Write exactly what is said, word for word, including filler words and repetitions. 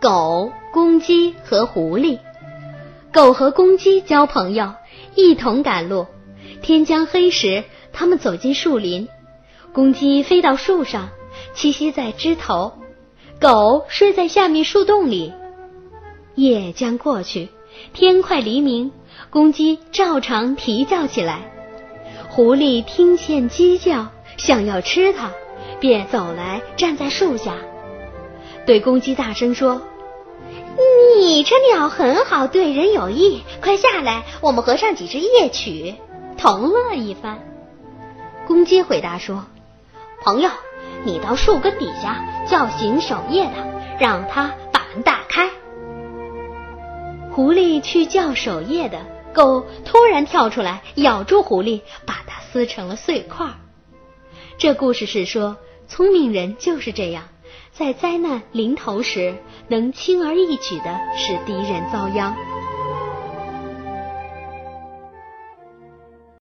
狗、公鸡和狐狸。狗和公鸡交朋友，一同赶路。天将黑时，它们走进树林。公鸡飞到树上，栖息在枝头，狗睡在下面树洞里。夜将过去，天快黎明，公鸡照常啼叫起来。狐狸听见鸡叫，想要吃它，便走来站在树下，对公鸡大声说：“你这鸟很好，对人有益，快下来，我们合唱几支夜曲，同乐一番。”公鸡回答说：“朋友，你到树根底下叫醒守夜的，让他把门打开。”狐狸去叫守夜的，狗突然跳出来，咬住狐狸，把它撕成了碎块。这故事是说，聪明人就是这样，在灾难临头时，能轻而易举地使敌人遭殃。